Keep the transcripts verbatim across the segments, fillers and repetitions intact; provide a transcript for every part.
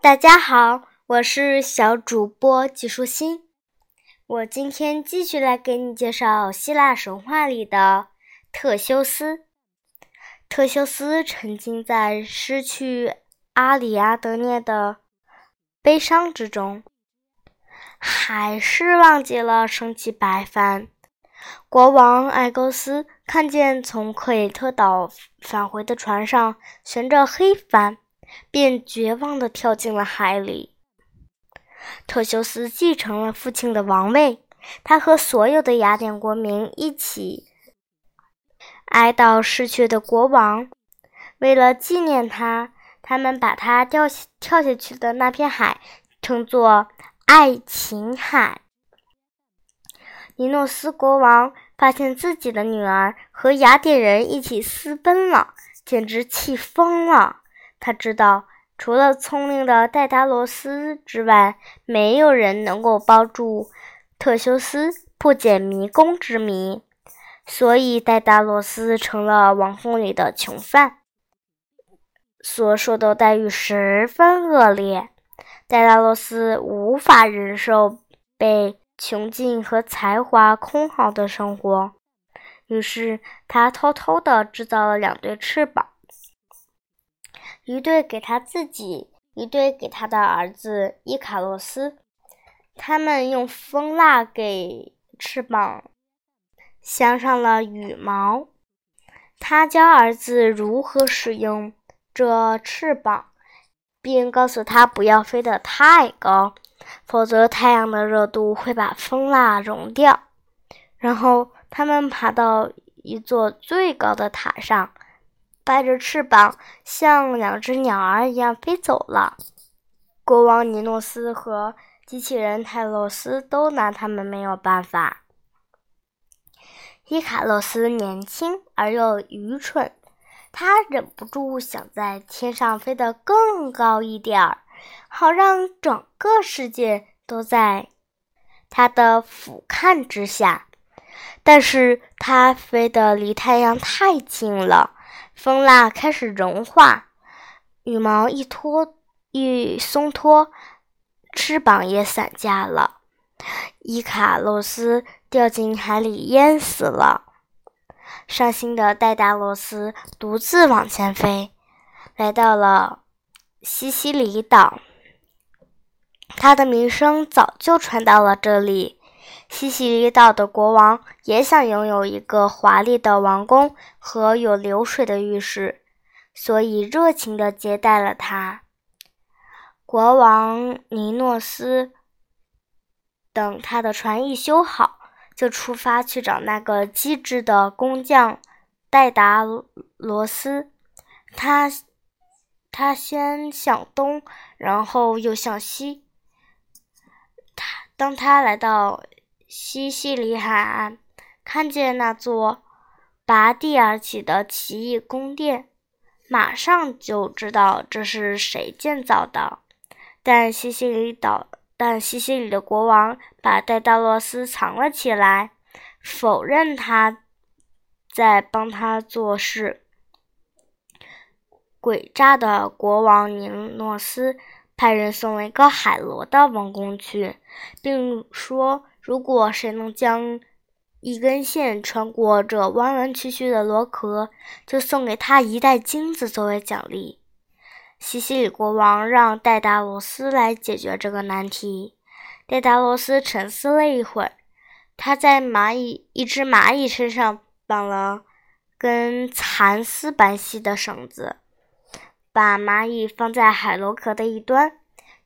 大家好，我是小主播纪舒欣，我今天继续来给你介绍希腊神话里的特修斯。特修斯沉浸在失去阿里阿德涅的悲伤之中，还是忘记了升起白帆。国王埃勾斯看见从克里特岛返回的船上悬着黑帆，便绝望地跳进了海里。特修斯继承了父亲的王位，他和所有的雅典国民一起哀悼逝去的国王。为了纪念他，他们把他掉下跳下去的那片海称作爱琴海。尼诺斯国王发现自己的女儿和雅典人一起私奔了，简直气疯了。他知道除了聪明的戴达罗斯之外，没有人能够帮助特修斯破解迷宫之谜，所以戴达罗斯成了王宫里的囚犯，所受到待遇十分恶劣。戴达罗斯无法忍受被穷尽和才华空耗的生活，于是他偷偷地制造了两对翅膀，一对给他自己，一对给他的儿子伊卡洛斯。他们用蜂蜡给翅膀镶上了羽毛。他教儿子如何使用这翅膀，并告诉他不要飞得太高，否则太阳的热度会把蜂蜡融掉。然后他们爬到一座最高的塔上，掰着翅膀像两只鸟儿一样飞走了。国王尼诺斯和机器人泰洛斯都拿他们没有办法。伊卡洛斯年轻而又愚蠢，他忍不住想在天上飞得更高一点儿，好让整个世界都在他的俯瞰之下。但是他飞得离太阳太近了，蜂蜡开始融化，羽毛一脱一松脱，翅膀也散架了。伊卡洛斯掉进海里淹死了。伤心的戴达罗斯独自往前飞，来到了西西里岛。他的名声早就传到了这里。西西里岛的国王也想拥有一个华丽的王宫和有流水的浴室，所以热情地接待了他。国王尼诺斯等他的船一修好，就出发去找那个机智的工匠戴达罗斯。他他先向东，然后又向西。他当他来到西西里海岸，看见那座拔地而起的奇异宫殿，马上就知道这是谁建造的。但西西里岛，但西西里的国王把戴达罗斯藏了起来，否认他在帮他做事。诡诈的国王尼诺斯派人送了一个海螺到王宫去，并说如果谁能将一根线穿过这弯弯曲曲的螺壳，就送给他一袋金子作为奖励。西西里国王让戴达罗斯来解决这个难题。戴达罗斯沉思了一会儿，他在蚂蚁一只蚂蚁身上绑了根蚕丝般细的绳子，把蚂蚁放在海螺壳的一端，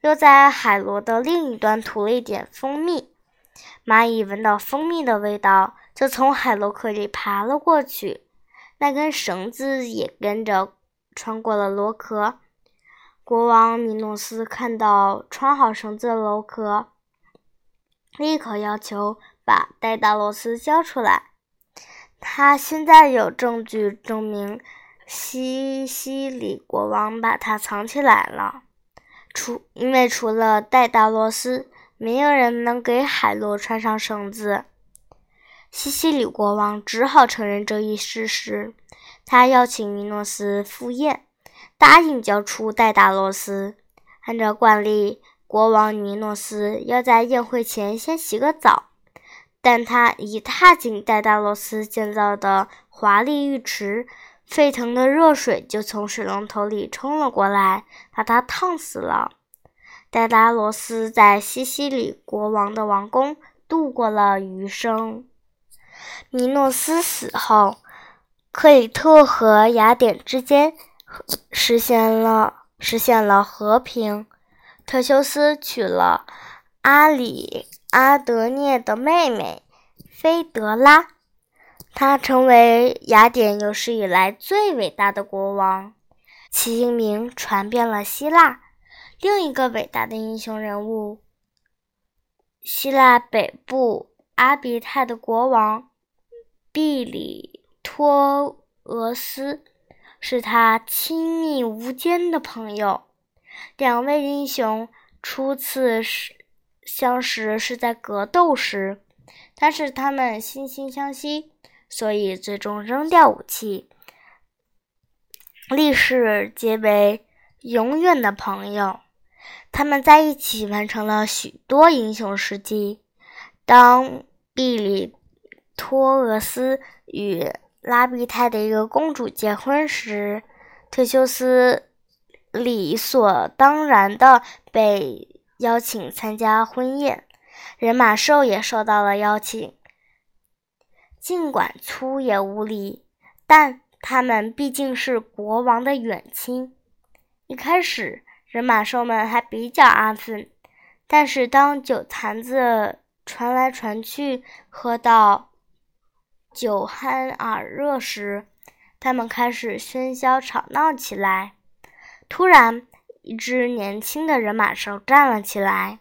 又在海螺的另一端涂了一点蜂蜜。蚂蚁闻到蜂蜜的味道，就从海螺壳里爬了过去，那根绳子也跟着穿过了螺壳。国王尼诺斯看到穿好绳子的螺壳，立刻要求把戴达罗斯交出来。他现在有证据证明西西里国王把他藏起来了，除因为除了戴达罗斯，没有人能给海螺穿上绳子。西西里国王只好承认这一事实，他邀请尼诺斯赴宴，答应交出戴达罗斯。按照惯例，国王尼诺斯要在宴会前先洗个澡，但他一踏进戴大洛斯建造的华丽浴池，沸腾的热水就从水龙头里冲了过来，把他烫死了。戴大洛斯在西西里国王的王宫度过了余生。尼诺斯死后，克里特和雅典之间实现了实现了和平。特修斯娶了阿里阿德涅的妹妹菲德拉，他成为雅典有史以来最伟大的国王，其英名传遍了希腊。另一个伟大的英雄人物，希腊北部阿比泰的国王毕里托俄斯，是他亲密无间的朋友。两位英雄初次相识是在格斗时，但是他们惺惺相惜，所以最终扔掉武器，立誓结为永远的朋友。他们在一起完成了许多英雄事迹。当毕里托俄斯与拉比泰的一个公主结婚时，特修斯理所当然地被邀请参加婚宴，人马兽也受到了邀请。尽管粗野无理，但他们毕竟是国王的远亲。一开始，人马兽们还比较安分，但是当酒坛子传来传去，喝到酒酣耳热时，他们开始喧嚣吵闹起来。突然，一只年轻的人马兽站了起来，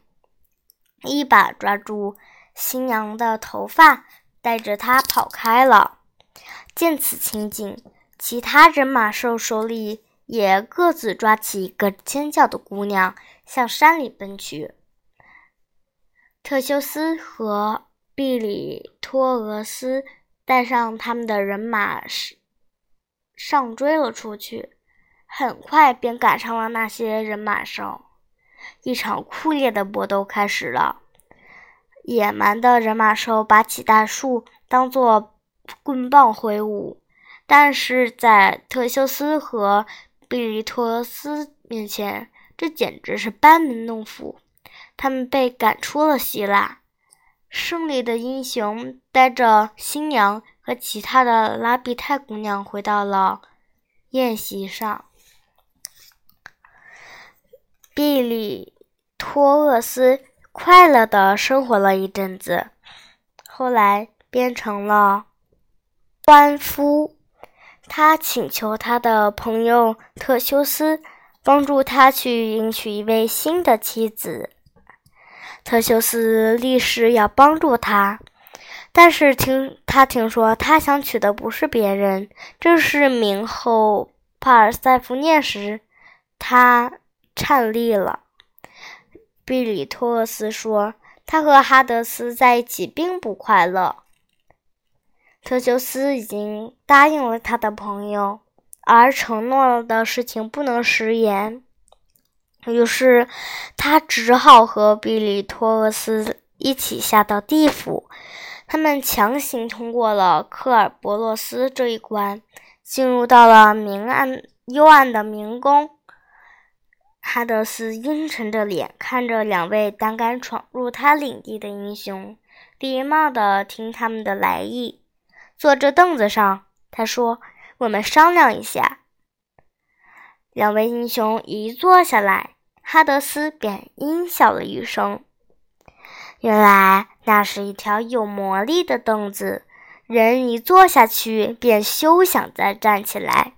一把抓住新娘的头发，带着她跑开了。见此情景，其他人马兽手里也各自抓起一个尖叫的姑娘，向山里奔去。特修斯和毕里托俄斯带上他们的人马上追了出去，很快便赶上了那些人马兽。一场酷烈的搏斗开始了，野蛮的人马兽把几大树当作棍棒挥舞，但是在特修斯和毕里托俄斯面前，这简直是班门弄斧。他们被赶出了希腊。胜利的英雄带着新娘和其他的拉比泰姑娘回到了宴席上。毕里托厄斯快乐地生活了一阵子，后来变成了鳏夫。他请求他的朋友特修斯帮助他去迎娶一位新的妻子。特修斯立誓要帮助他，但是听他听说他想娶的不是别人，正是冥后帕尔塞福涅时，他颤栗了。毕里托厄斯说，他和哈德斯在一起并不快乐。特修斯已经答应了他的朋友，而承诺的事情不能食言，于是他只好和毕里托厄斯一起下到地府。他们强行通过了科尔伯洛斯这一关，进入到了明暗幽暗的冥宫。哈德斯阴沉着脸看着两位胆敢闯入他领地的英雄，礼貌地听他们的来意。坐着凳子上，他说，我们商量一下。两位英雄一坐下来，哈德斯便阴笑了一声。原来那是一条有魔力的凳子，人一坐下去便休想再站起来。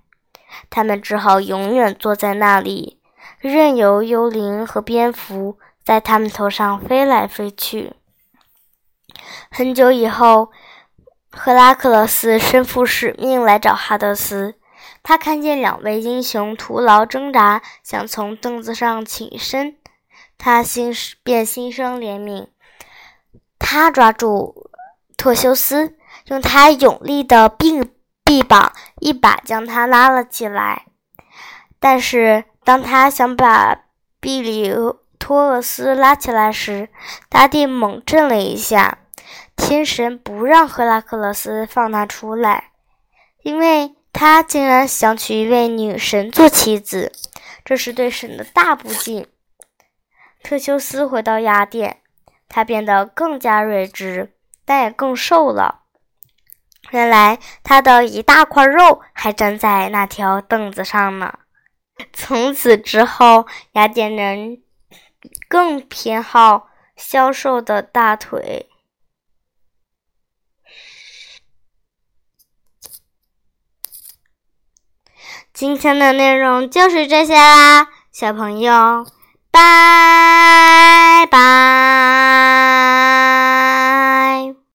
他们只好永远坐在那里，任由幽灵和蝙蝠在他们头上飞来飞去。很久以后，赫拉克勒斯身负使命来找哈德斯，他看见两位英雄徒劳挣扎，想从凳子上起身，他心便心生怜悯。他抓住特修斯，用他有力的臂臂膀一把将他拉了起来，但是当他想把比里托厄斯拉起来时，大地猛震了一下。天神不让赫拉克勒斯放他出来，因为他竟然想娶一位女神做妻子，这是对神的大不敬。特修斯回到雅典，他变得更加睿智，但也更瘦了。原来他的一大块肉还粘在那条凳子上呢。从此之后，雅典人更偏好消瘦的大腿。今天的内容就是这些啦，小朋友，拜拜。